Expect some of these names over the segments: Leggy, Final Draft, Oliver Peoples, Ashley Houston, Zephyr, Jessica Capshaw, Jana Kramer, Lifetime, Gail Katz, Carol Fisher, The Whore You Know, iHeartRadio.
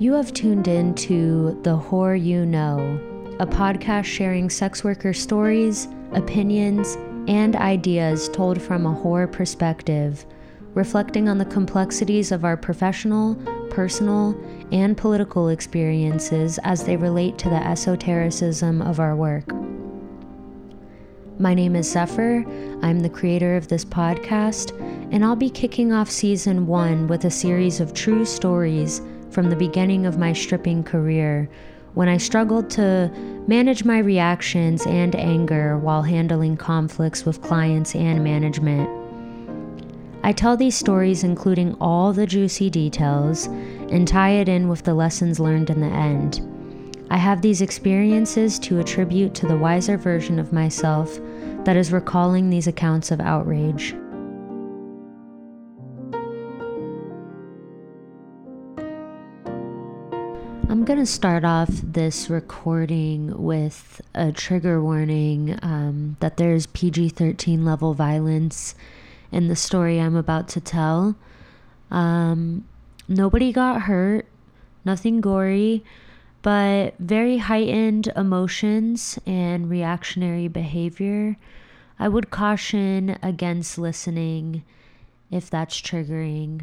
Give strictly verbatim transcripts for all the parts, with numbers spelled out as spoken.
You have tuned in to The Whore You Know, a podcast sharing sex worker stories, opinions, and ideas told from a whore perspective, reflecting on the complexities of our professional, personal, and political experiences as they relate to the esotericism of our work. My name is Zephyr, I'm the creator of this podcast, and I'll be kicking off season one with a series of true stories from the beginning of my stripping career, when I struggled to manage my reactions and anger while handling conflicts with clients and management. I tell these stories including all the juicy details, and tie it in with the lessons learned in the end. I have these experiences to attribute to the wiser version of myself that is recalling these accounts of outrage. I'm going to start off this recording with a trigger warning um, that there's P G thirteen level violence in the story I'm about to tell. Um, nobody got hurt, nothing gory, but very heightened emotions and reactionary behavior. I would caution against listening if that's triggering.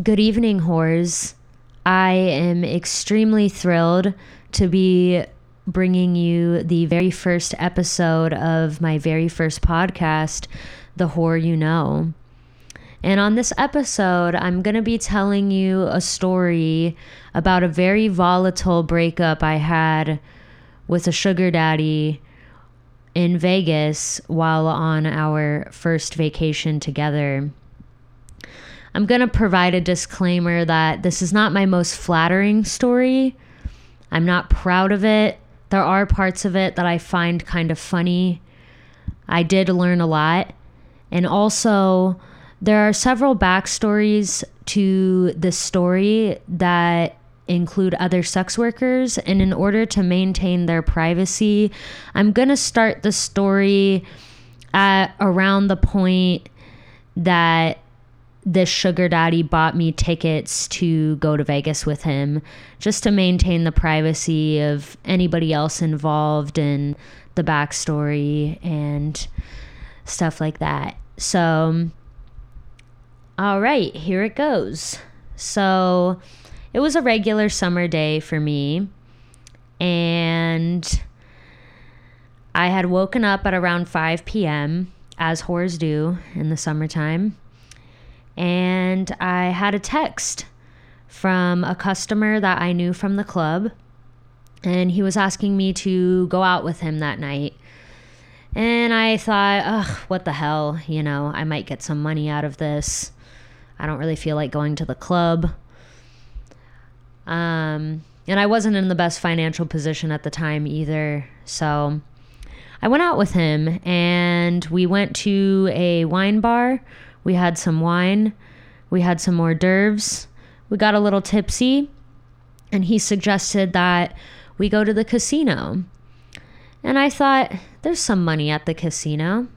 Good evening, whores. I am extremely thrilled to be bringing you the very first episode of my very first podcast, The Whore You Know. And on this episode, I'm going to be telling you a story about a very volatile breakup I had with a sugar daddy in Vegas while on our first vacation together. I'm going to provide a disclaimer that this is not my most flattering story. I'm not proud of it. There are parts of it that I find kind of funny. I did learn a lot. And also, there are several backstories to this story that include other sex workers, and in order to maintain their privacy, I'm going to start the story at around the point that this sugar daddy bought me tickets to go to Vegas with him, just to maintain the privacy of anybody else involved in the backstory and stuff like that. So, all right, here it goes. So it was a regular summer day for me, and I had woken up at around five p.m., as whores do in the summertime. And I had a text from a customer that I knew from the club, and he was asking me to go out with him that night. And I thought, ugh, what the hell? You know, I might get some money out of this. I don't really feel like going to the club. Um, and I wasn't in the best financial position at the time either. So I went out with him, and we went to a wine bar. We had some wine, we had some hors d'oeuvres, we got a little tipsy, and he suggested that we go to the casino. And I thought, there's some money at the casino.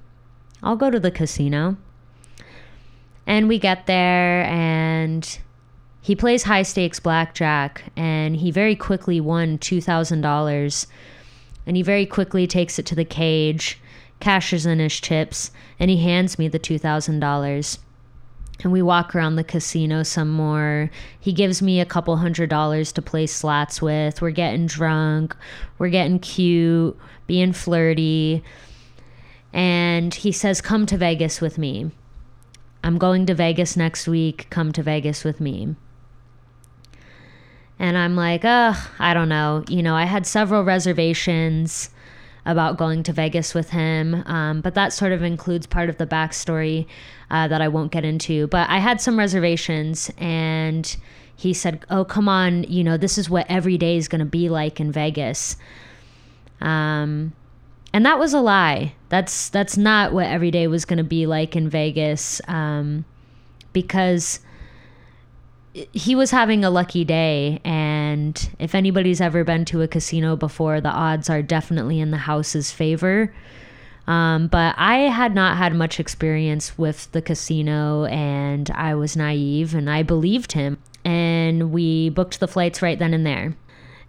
I'll go to the casino. And we get there, and he plays high stakes blackjack, and he very quickly won two thousand dollars, and he very quickly takes it to the cage, cashes in his chips, and he hands me the two thousand dollars. And we walk around the casino some more. He gives me a couple hundred dollars to play slots with. We're getting drunk, we're getting cute, being flirty. And he says, come to Vegas with me. I'm going to Vegas next week, come to Vegas with me. And I'm like, ugh, I don't know. You know, I had several reservations about going to Vegas with him. Um, but that sort of includes part of the backstory uh, that I won't get into. But I had some reservations, and he said, oh, come on, you know, this is what every day is going to be like in Vegas. Um, and that was a lie. That's, that's not what every day was going to be like in Vegas, um, because he was having a lucky day, and if anybody's ever been to a casino before, the odds are definitely in the house's favor. Um, but I had not had much experience with the casino, and I was naive and I believed him. And we booked the flights right then and there.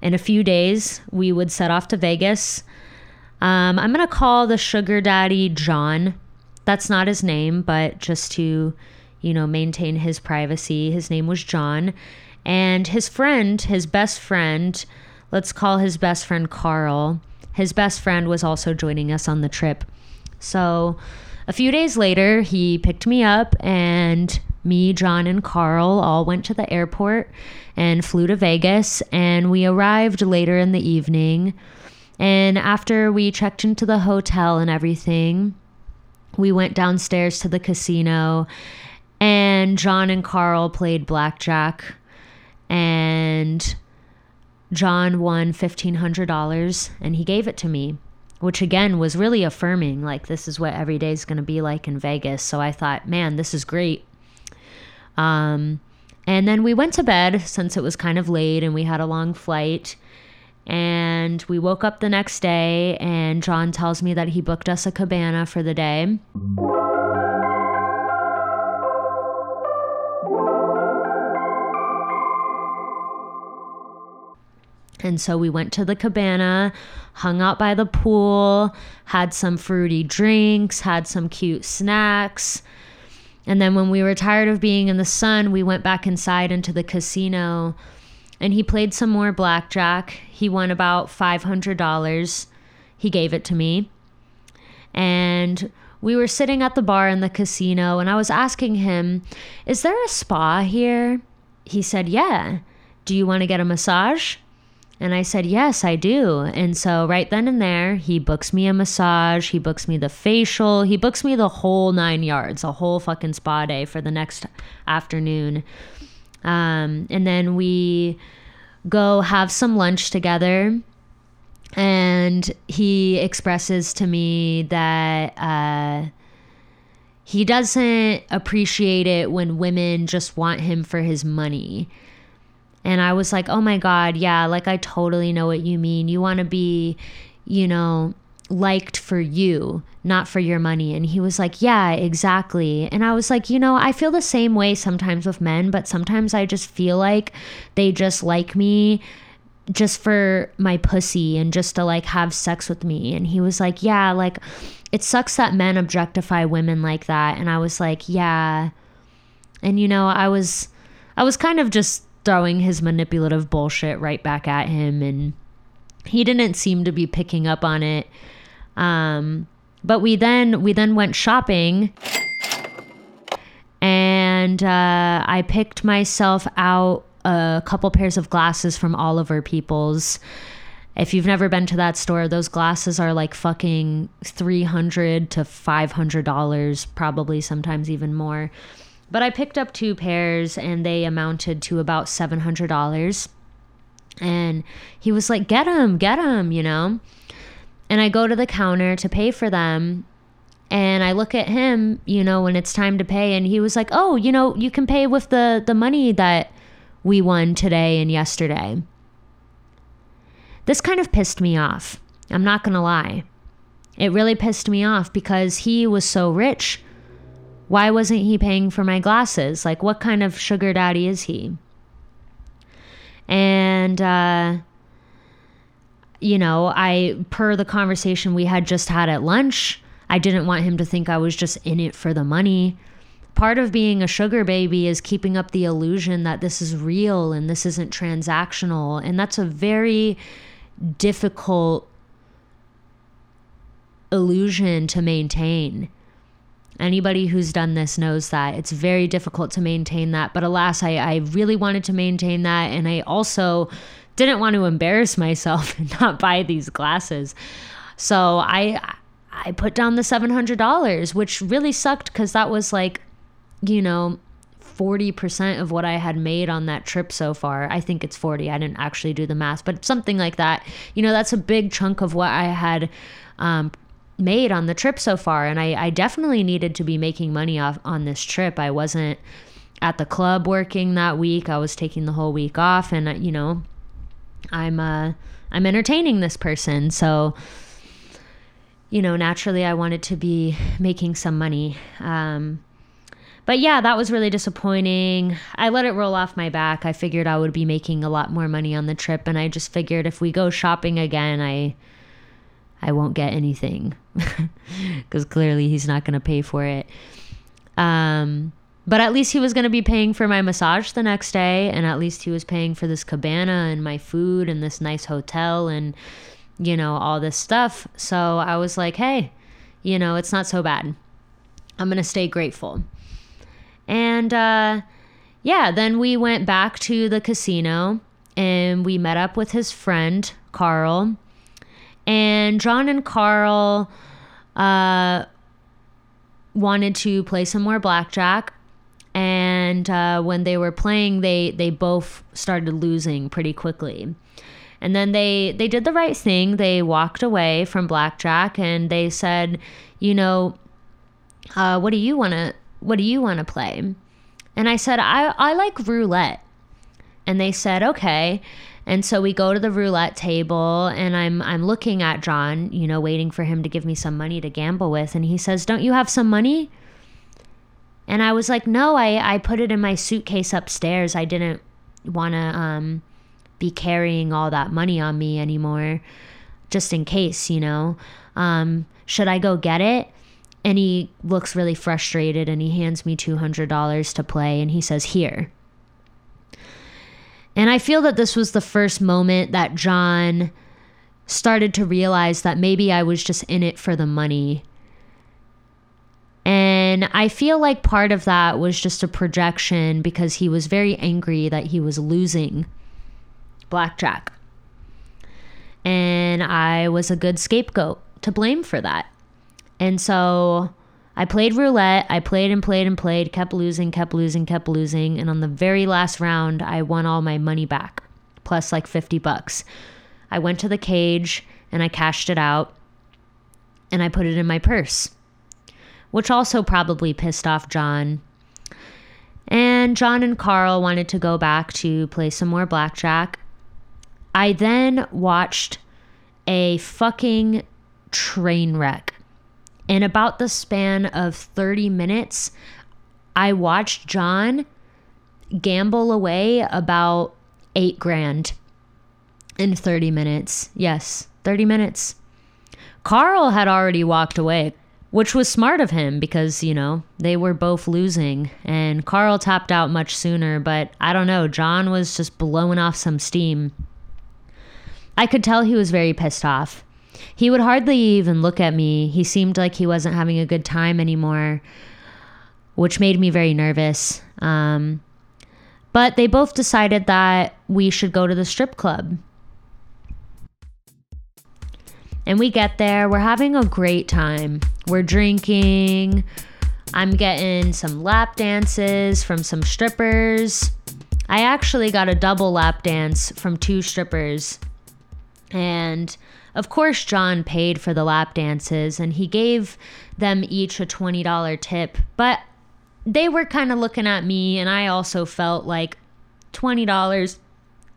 In a few days, we would set off to Vegas. Um, I'm going to call the sugar daddy John. That's not his name, but just to, you know, maintain his privacy, his name was John. And his friend, his best friend, let's call his best friend Carl. His best friend was also joining us on the trip. So a few days later, he picked me up, and me, John, and Carl all went to the airport and flew to Vegas. And we arrived later in the evening. And after we checked into the hotel and everything, we went downstairs to the casino, and John and Carl played blackjack, and John won fifteen hundred dollars, and he gave it to me, which again was really affirming. Like, this is what every day is going to be like in Vegas. So I thought, man, this is great. Um, and then we went to bed since it was kind of late and we had a long flight. And we woke up the next day, and John tells me that he booked us a cabana for the day. And so we went to the cabana, hung out by the pool, had some fruity drinks, had some cute snacks. And then when we were tired of being in the sun, we went back inside into the casino, and he played some more blackjack. He won about five hundred dollars. He gave it to me. And we were sitting at the bar in the casino, and I was asking him, is there a spa here? He said, yeah. Do you want to get a massage? And I said, yes, I do. And so right then and there, he books me a massage. He books me the facial. He books me the whole nine yards, a whole fucking spa day for the next afternoon. Um, and then we go have some lunch together. And he expresses to me that uh, he doesn't appreciate it when women just want him for his money. And I was like, oh my God, yeah, like I totally know what you mean. You want to be, you know, liked for you, not for your money. And he was like, yeah, exactly. And I was like, you know, I feel the same way sometimes with men, but sometimes I just feel like they just like me just for my pussy and just to like have sex with me. And he was like, yeah, like it sucks that men objectify women like that. And I was like, yeah. And, you know, I was, I was kind of just throwing his manipulative bullshit right back at him, and he didn't seem to be picking up on it. Um, but we then we then went shopping, and uh, I picked myself out a couple pairs of glasses from Oliver Peoples. If you've never been to that store, those glasses are like fucking three hundred to five hundred dollars, probably sometimes even more. But I picked up two pairs, and they amounted to about seven hundred dollars. And he was like, get them, get them, you know? And I go to the counter to pay for them, and I look at him, you know, when it's time to pay. And he was like, oh, you know, you can pay with the, the money that we won today and yesterday. This kind of pissed me off. I'm not going to lie. It really pissed me off because he was so rich. Why wasn't he paying for my glasses? Like, what kind of sugar daddy is he? And, uh, you know, I, per the conversation we had just had at lunch, I didn't want him to think I was just in it for the money. Part of being a sugar baby is keeping up the illusion that this is real and this isn't transactional. And that's a very difficult illusion to maintain. Anybody who's done this knows that it's very difficult to maintain that. But alas, I, I really wanted to maintain that. And I also didn't want to embarrass myself and not buy these glasses. So I I put down the seven hundred dollars, which really sucked because that was like, you know, forty percent of what I had made on that trip so far. I think it's forty. I didn't actually do the math, but something like that. You know, that's a big chunk of what I had um made on the trip so far. And I, I definitely needed to be making money off on this trip. I wasn't at the club working that week. I was taking the whole week off, and, you know, I'm, uh, I'm entertaining this person. So, you know, naturally I wanted to be making some money. Um, but yeah, that was really disappointing. I let it roll off my back. I figured I would be making a lot more money on the trip. And I just figured if we go shopping again, I, I won't get anything because clearly he's not going to pay for it. Um, but at least he was going to be paying for my massage the next day. And at least he was paying for this cabana and my food and this nice hotel and, you know, all this stuff. So I was like, hey, you know, it's not so bad. I'm going to stay grateful. And, uh, yeah, then we went back to the casino and we met up with his friend, Carl. And John and Carl, uh, wanted to play some more blackjack. And, uh, when they were playing, they, they both started losing pretty quickly. And then they, they did the right thing. They walked away from blackjack and they said, you know, uh, what do you want to, what do you want to play? And I said, I, I like roulette. And they said, okay. And so we go to the roulette table and I'm, I'm looking at John, you know, waiting for him to give me some money to gamble with. And he says, don't you have some money? And I was like, no, I, I put it in my suitcase upstairs. I didn't want to, um, be carrying all that money on me anymore, just in case, you know, um, should I go get it? And he looks really frustrated and he hands me two hundred dollars to play. And he says, here. And I feel that this was the first moment that John started to realize that maybe I was just in it for the money. And I feel like part of that was just a projection because he was very angry that he was losing blackjack. And I was a good scapegoat to blame for that. And so I played roulette. I played and played and played, kept losing, kept losing, kept losing. And on the very last round, I won all my money back, plus like fifty bucks. I went to the cage and I cashed it out and I put it in my purse, which also probably pissed off John. And John and Carl wanted to go back to play some more blackjack. I then watched a fucking train wreck. In about the span of thirty minutes, I watched John gamble away about eight grand in thirty minutes. Yes, thirty minutes. Carl had already walked away, which was smart of him because, you know, they were both losing and Carl tapped out much sooner. But I don't know, John was just blowing off some steam. I could tell he was very pissed off. He would hardly even look at me. He seemed like he wasn't having a good time anymore, which made me very nervous. Um, but they both decided that we should go to the strip club. And we get there. We're having a great time. We're drinking. I'm getting some lap dances from some strippers. I actually got a double lap dance from two strippers. And of course, John paid for the lap dances and he gave them each a twenty dollars tip, but they were kind of looking at me and I also felt like twenty dollars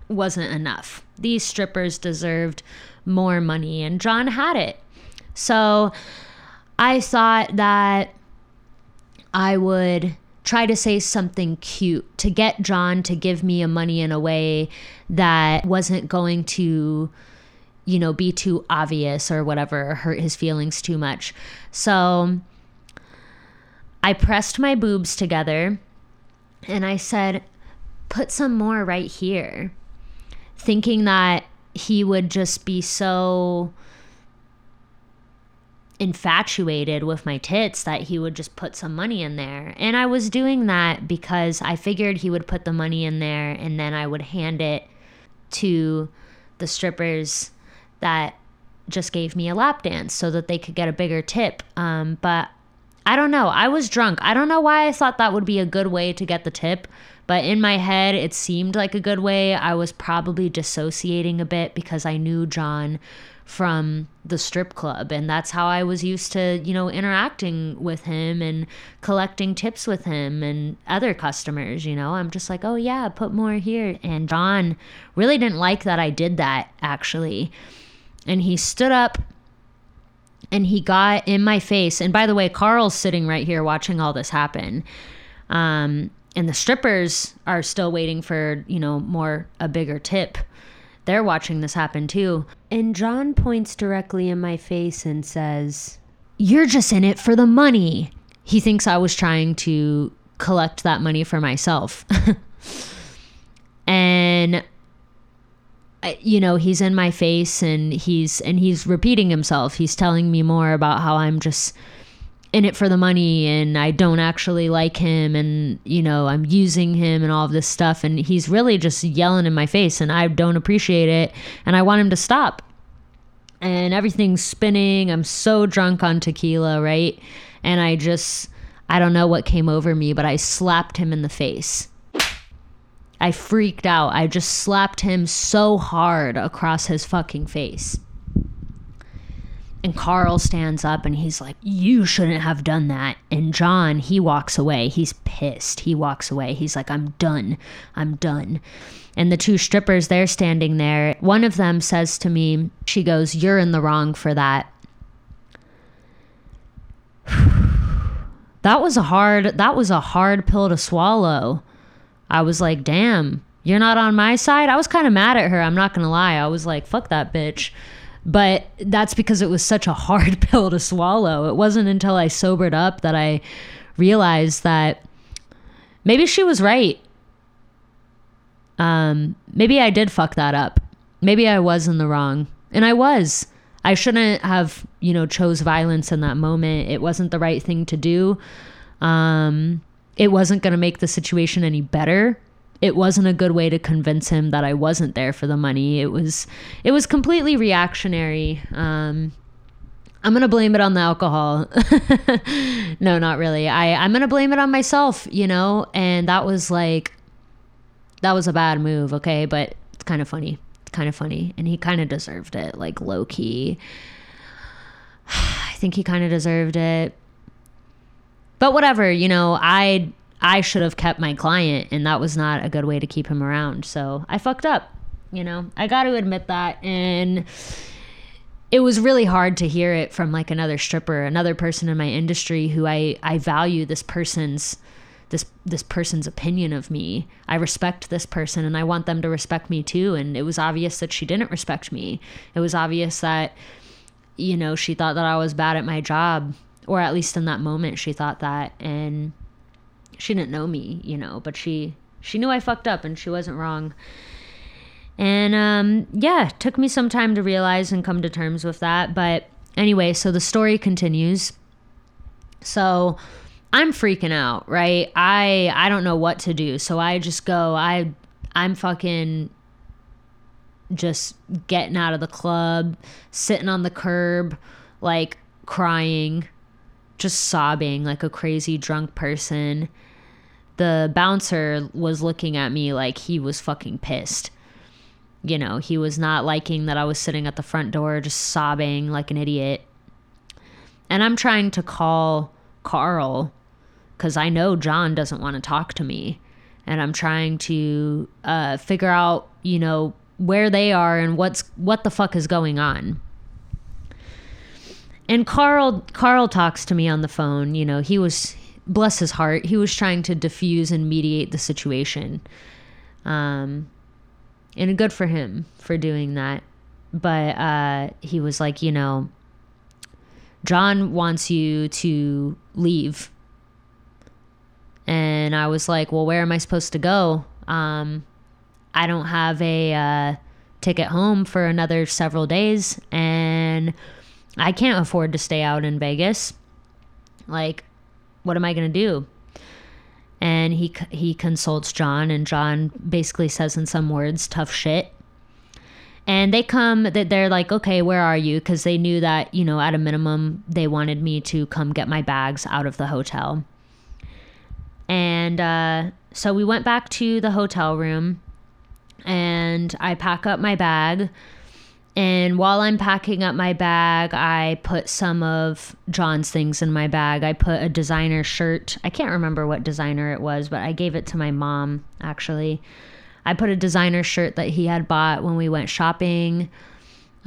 wasn't enough. These strippers deserved more money and John had it. So I thought that I would try to say something cute to get John to give me a money in a way that wasn't going to, you know, be too obvious or whatever, or hurt his feelings too much. So I pressed my boobs together and I said, put some more right here, thinking that he would just be so infatuated with my tits that he would just put some money in there. And I was doing that because I figured he would put the money in there and then I would hand it to the strippers that just gave me a lap dance so that they could get a bigger tip. Um, but I don't know. I was drunk. I don't know why I thought that would be a good way to get the tip, but in my head, it seemed like a good way. I was probably dissociating a bit because I knew John from the strip club and that's how I was used to, you know, interacting with him and collecting tips with him and other customers. You know, I'm just like, oh yeah, put more here. And John really didn't like that I did that actually. And he stood up And he got in my face. And by the way, Carl's sitting right here watching all this happen. Um, and the strippers are still waiting for, you know, more, a bigger tip. They're watching this happen too. And John points directly in my face and says, "You're just in it for the money." He thinks I was trying to collect that money for myself. And you know, he's in my face and he's and he's repeating himself. He's telling me more about how I'm just in it for the money and I don't actually like him and, you know, I'm using him and all of this stuff. And he's really just yelling in my face and I don't appreciate it and I want him to stop. And everything's spinning. I'm so drunk on tequila, right? And I just, I don't know what came over me, but I slapped him in the face. I freaked out. I just slapped him so hard across his fucking face. And Carl stands up and he's like, "You shouldn't have done that." And John, he walks away. He's pissed. He walks away. He's like, "I'm done. I'm done." And the two strippers, they're standing there. One of them says to me, she goes, "You're in the wrong for that." That was a hard, that was a hard pill to swallow. I was like, damn, you're not on my side? I was kind of mad at her. I'm not going to lie. I was like, fuck that bitch. But that's because it was such a hard pill to swallow. It wasn't until I sobered up that I realized that maybe she was right. Um, maybe I did fuck that up. Maybe I was in the wrong. And I was. I shouldn't have, you know, chose violence in that moment. It wasn't the right thing to do. Um... It wasn't going to make the situation any better. It wasn't a good way to convince him that I wasn't there for the money. It was it was completely reactionary. Um, I'm going to blame it on the alcohol. No, not really. I, I'm going to blame it on myself, you know? And that was like, that was a bad move, okay? But it's kind of funny. It's kind of funny. And he kind of deserved it, like low key. I think he kind of deserved it. But whatever, you know, I I should have kept my client and that was not a good way to keep him around. So I fucked up, you know, I got to admit that. And it was really hard to hear it from like another stripper, another person in my industry who I, I value this person's this this person's opinion of me. I respect this person and I want them to respect me too. And it was obvious that she didn't respect me. It was obvious that, you know, she thought that I was bad at my job. Or at least in that moment, she thought that, and she didn't know me, you know, but she, she knew I fucked up and she wasn't wrong. And, um, yeah, it took me some time to realize and come to terms with that. But anyway, so the story continues. So I'm freaking out, right? I, I don't know what to do. So I just go, I, I'm fucking just getting out of the club, sitting on the curb, like crying, just sobbing like a crazy drunk person. The bouncer was looking at me like he was fucking pissed. You know, he was not liking that I was sitting at the front door just sobbing like an idiot. And I'm trying to call Carl because I know John doesn't want to talk to me. And I'm trying to uh, figure out, you know, where they are and what's what the fuck is going on. And Carl, Carl talks to me on the phone. You know, he was, bless his heart, he was trying to diffuse and mediate the situation. Um, and good for him for doing that. But uh, he was like, you know, John wants you to leave. And I was like, well, where am I supposed to go? Um, I don't have a uh, ticket home for another several days. And I can't afford to stay out in Vegas. Like, what am I going to do? And he he consults John, and John basically says in some words, tough shit. And they come, they're like, okay, where are you? Because they knew that, you know, at a minimum, they wanted me to come get my bags out of the hotel. And uh, so we went back to the hotel room, and I pack up my bag. And while I'm packing up my bag, I put some of John's things in my bag. I put a designer shirt. I can't remember what designer it was, but I gave it to my mom, actually. I put a designer shirt that he had bought when we went shopping.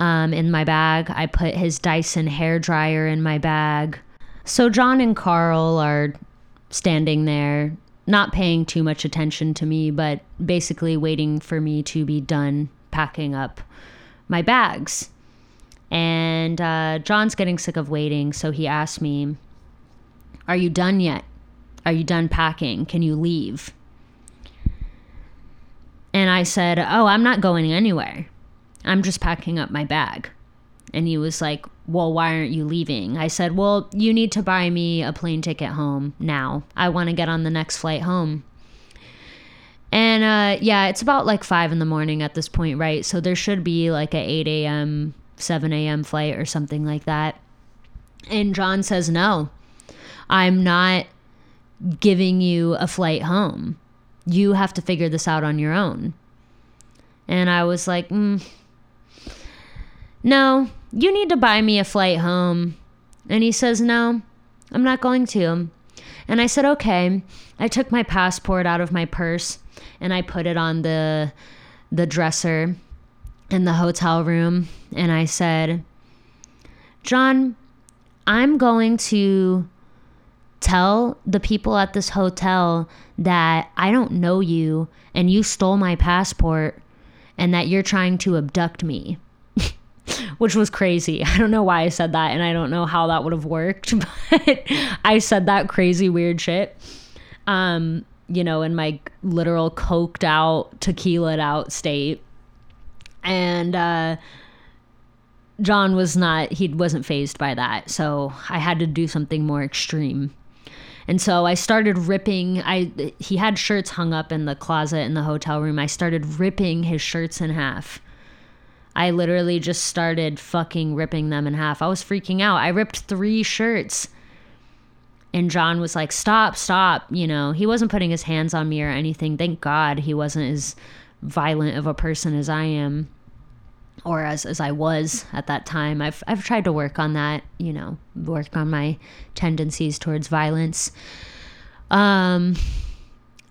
um, in my bag. I put his Dyson hairdryer in my bag. So John and Carl are standing there, not paying too much attention to me, but basically waiting for me to be done packing up my bags. And uh, John's getting sick of waiting, so he asked me, "Are you done yet? Are you done packing? Can you leave?" And I said, "Oh, I'm not going anywhere. I'm just packing up my bag." And he was like, "Well, why aren't you leaving?" I said, "Well, you need to buy me a plane ticket home now. I want to get on the next flight home." And uh, yeah, it's about like five in the morning at this point, right? So there should be like a eight a.m., seven a.m. flight or something like that. And John says, "No, I'm not giving you a flight home. You have to figure this out on your own." And I was like, mm, "No, you need to buy me a flight home." And he says, "No, I'm not going to." And I said, "Okay." I took my passport out of my purse and I put it on the the dresser in the hotel room. And I said, "John, I'm going to tell the people at this hotel that I don't know you and you stole my passport and that you're trying to abduct me," which was crazy. I don't know why I said that and I don't know how that would have worked, but I said that crazy, weird shit, um, you know, in my literal coked out, tequilaed out state. And uh, John was not, he wasn't fazed by that. So I had to do something more extreme. And so I started ripping, I he had shirts hung up in the closet in the hotel room. I started ripping his shirts in half. I literally just started fucking ripping them in half. I was freaking out. I ripped three shirts. And John was like, "Stop, stop." You know, he wasn't putting his hands on me or anything. Thank God he wasn't as violent of a person as I am, or as, as I was at that time. I've, I've tried to work on that, you know, work on my tendencies towards violence. Um,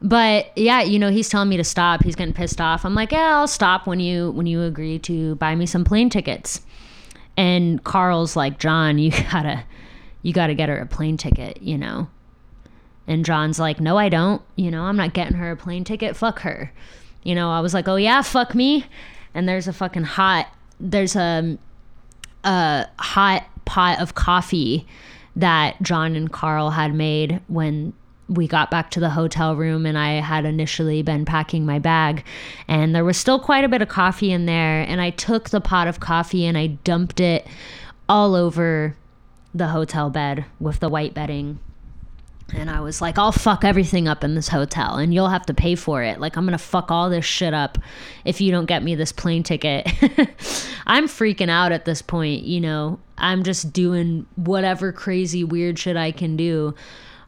but yeah, you know, he's telling me to stop. He's getting pissed off. I'm like, "Yeah, I'll stop when you, when you agree to buy me some plane tickets." And Carl's like, "John, you gotta, you gotta get her a plane ticket, you know?" And John's like, "No, I don't, you know, I'm not getting her a plane ticket. Fuck her." You know, I was like, "Oh yeah, fuck me." And there's a fucking hot, there's a, a hot pot of coffee that John and Carl had made when we got back to the hotel room and I had initially been packing my bag. And there was still quite a bit of coffee in there. And I took the pot of coffee and I dumped it all over the hotel bed with the white bedding. And I was like, "I'll fuck everything up in this hotel and you'll have to pay for it. Like, I'm going to fuck all this shit up if you don't get me this plane ticket." I'm freaking out at this point, you know. I'm just doing whatever crazy weird shit I can do.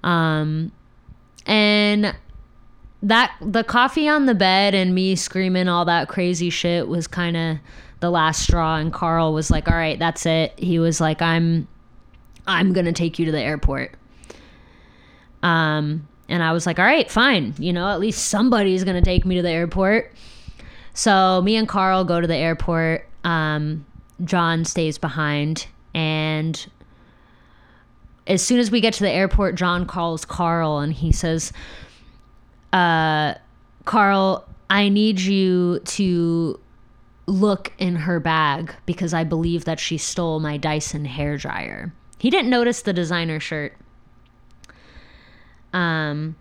Um, and that the coffee on the bed and me screaming all that crazy shit was kind of the last straw. And Carl was like, "All right, that's it." He was like, I'm, I'm going to take you to the airport." Um, and I was like, "All right, fine. You know, at least somebody's going to take me to the airport." So me and Carl go to the airport. Um, John stays behind. And as soon as we get to the airport, John calls Carl and he says, uh, "Carl, I need you to look in her bag because I believe that she stole my Dyson hairdryer." He didn't notice the designer shirt. Um,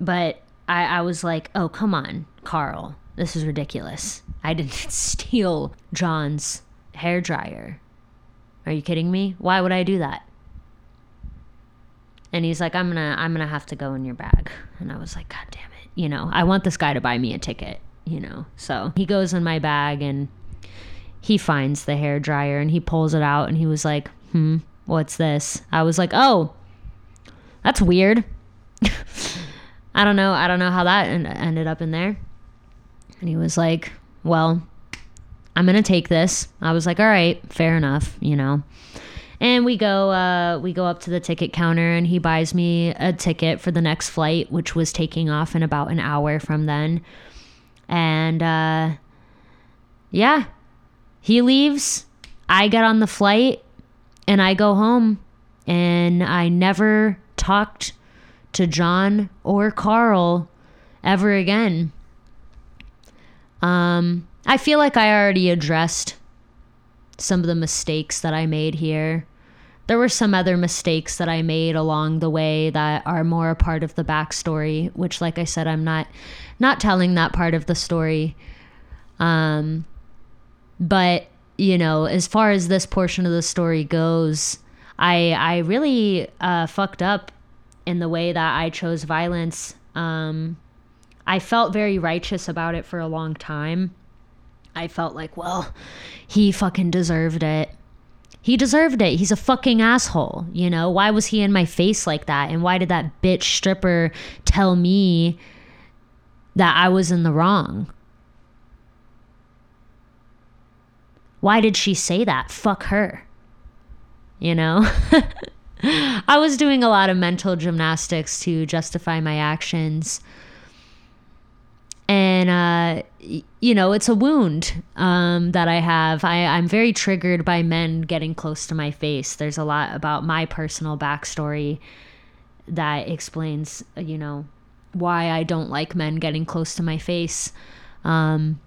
but I, I was like, "Oh, come on, Carl, this is ridiculous. I didn't steal John's hairdryer. Are you kidding me? Why would I do that?" And he's like, I'm gonna, I'm gonna have to go in your bag." And I was like, "God damn it. You know, I want this guy to buy me a ticket, you know?" So he goes in my bag and he finds the hairdryer and he pulls it out and he was like, hmm, "What's this?" I was like, "Oh, that's weird." I don't know. I don't know how that en- ended up in there. And he was like, "Well, I'm going to take this." I was like, "All right, fair enough," you know? And we go, uh, we go up to the ticket counter and he buys me a ticket for the next flight, which was taking off in about an hour from then. And, uh, yeah, He leaves. I get on the flight and I go home, and I never talked to John or Carl ever again. Um, I feel like I already addressed some of the mistakes that I made here. There were some other mistakes that I made along the way that are more a part of the backstory, which, like I said, I'm not not telling that part of the story. Um, but, you know, as far as this portion of the story goes, I, I really uh, fucked up in the way that I chose violence. Um, I felt very righteous about it for a long time. I felt like, well, he fucking deserved it. He deserved it. He's a fucking asshole. You know, why was he in my face like that? And why did that bitch stripper tell me that I was in the wrong? Why did she say that? Fuck her. You know, I was doing a lot of mental gymnastics to justify my actions. And, uh, you know, it's a wound um, that I have. I, I'm very triggered by men getting close to my face. There's a lot about my personal backstory that explains, you know, why I don't like men getting close to my face. Um,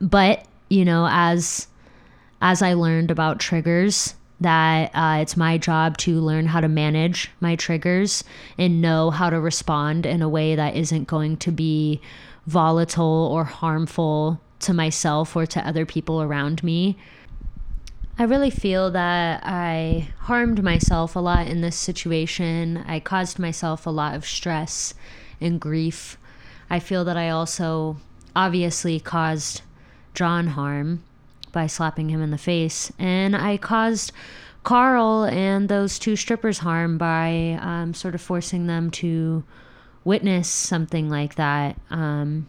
but, you know, as as I learned about triggers, that uh, it's my job to learn how to manage my triggers and know how to respond in a way that isn't going to be volatile or harmful to myself or to other people around me. I really feel that I harmed myself a lot in this situation. I caused myself a lot of stress and grief. I feel that I also obviously caused John harm by slapping him in the face, and I caused Carl and those two strippers harm by um, sort of forcing them to witness something like that. Um,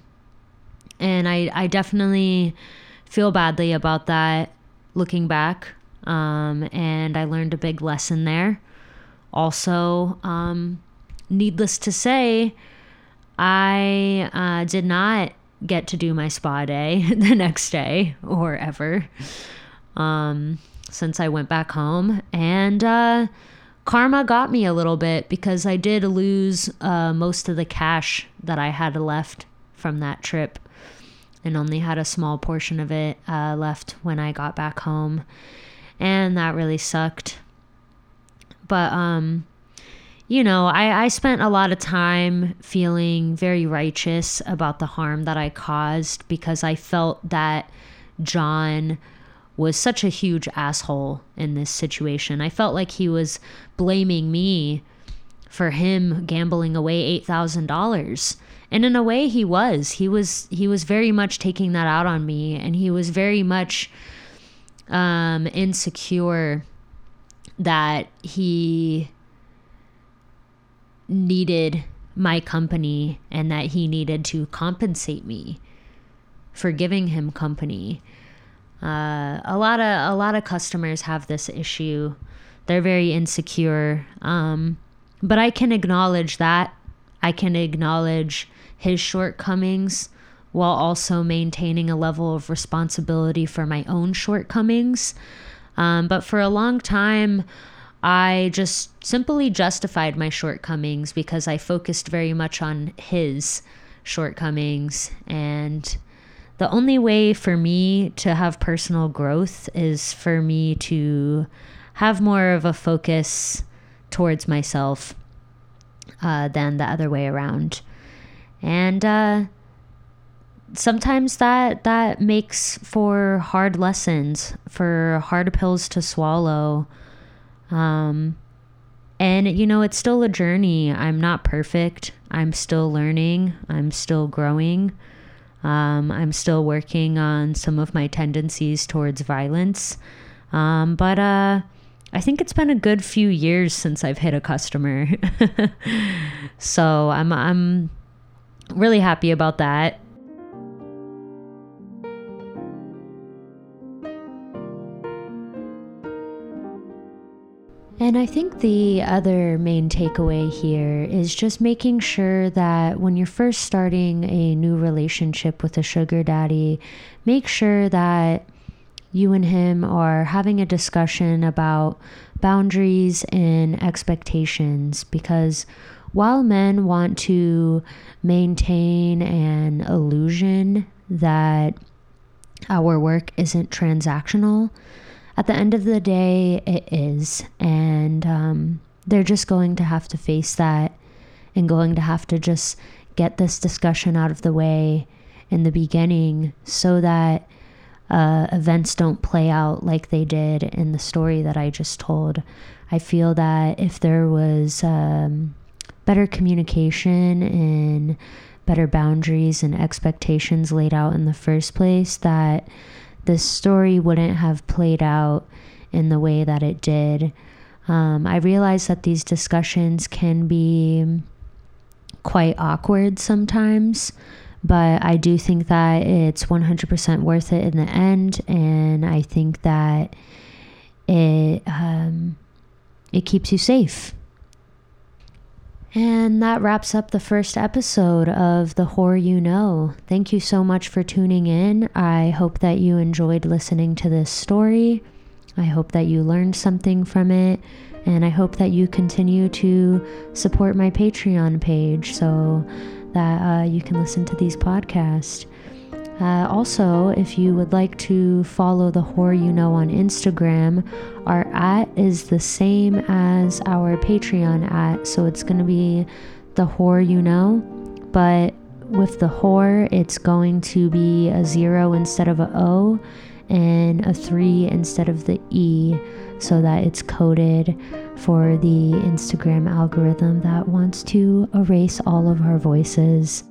and I, I definitely feel badly about that looking back. Um, and I learned a big lesson there. Also, um, needless to say, I uh, did not get to do my spa day the next day or ever um, since I went back home. And uh, karma got me a little bit because I did lose uh, most of the cash that I had left from that trip and only had a small portion of it uh, left when I got back home. And that really sucked. But, um, you know, I, I spent a lot of time feeling very righteous about the harm that I caused because I felt that John was such a huge asshole in this situation. I felt like he was blaming me for him gambling away eight thousand dollars. And in a way he was. He was he was very much taking that out on me, and he was very much um, insecure that he needed my company and that he needed to compensate me for giving him company. Uh, a lot of a lot of customers have this issue. They're very insecure. Um, but I can acknowledge that. I can acknowledge his shortcomings while also maintaining a level of responsibility for my own shortcomings. Um, but for a long time, I just simply justified my shortcomings because I focused very much on his shortcomings. And the only way for me to have personal growth is for me to have more of a focus towards myself uh, than the other way around. And uh, sometimes that, that makes for hard lessons, for hard pills to swallow. Um, and you know, it's still a journey. I'm not perfect. I'm still learning. I'm still growing. Um, I'm still working on some of my tendencies towards violence. Um, but, uh, I think it's been a good few years since I've hit a customer. So I'm, I'm really happy about that. And I think the other main takeaway here is just making sure that when you're first starting a new relationship with a sugar daddy, make sure that you and him are having a discussion about boundaries and expectations, because while men want to maintain an illusion that our work isn't transactional, at the end of the day, it is. And um, they're just going to have to face that and going to have to just get this discussion out of the way in the beginning so that uh, events don't play out like they did in the story that I just told. I feel that if there was um, better communication and better boundaries and expectations laid out in the first place, that this story wouldn't have played out in the way that it did. Um, I realize that these discussions can be quite awkward sometimes, but I do think that it's one hundred percent worth it in the end. And I think that it um, it keeps you safe. And that wraps up the first episode of The Whore You Know. Thank you so much for tuning in. I hope that you enjoyed listening to this story. I hope that you learned something from it. And I hope that you continue to support my Patreon page so that uh, you can listen to these podcasts. Uh, also, if you would like to follow The Whore You Know on Instagram, our at is the same as our Patreon at, so it's going to be The Whore You Know, but with the whore, it's going to be a zero instead of a O and a three instead of the E, so that it's coded for the Instagram algorithm that wants to erase all of our voices.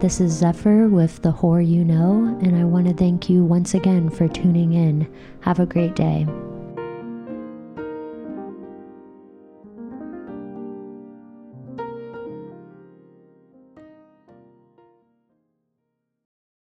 This is Zephyr with The Whore You Know, and I want to thank you once again for tuning in. Have a great day.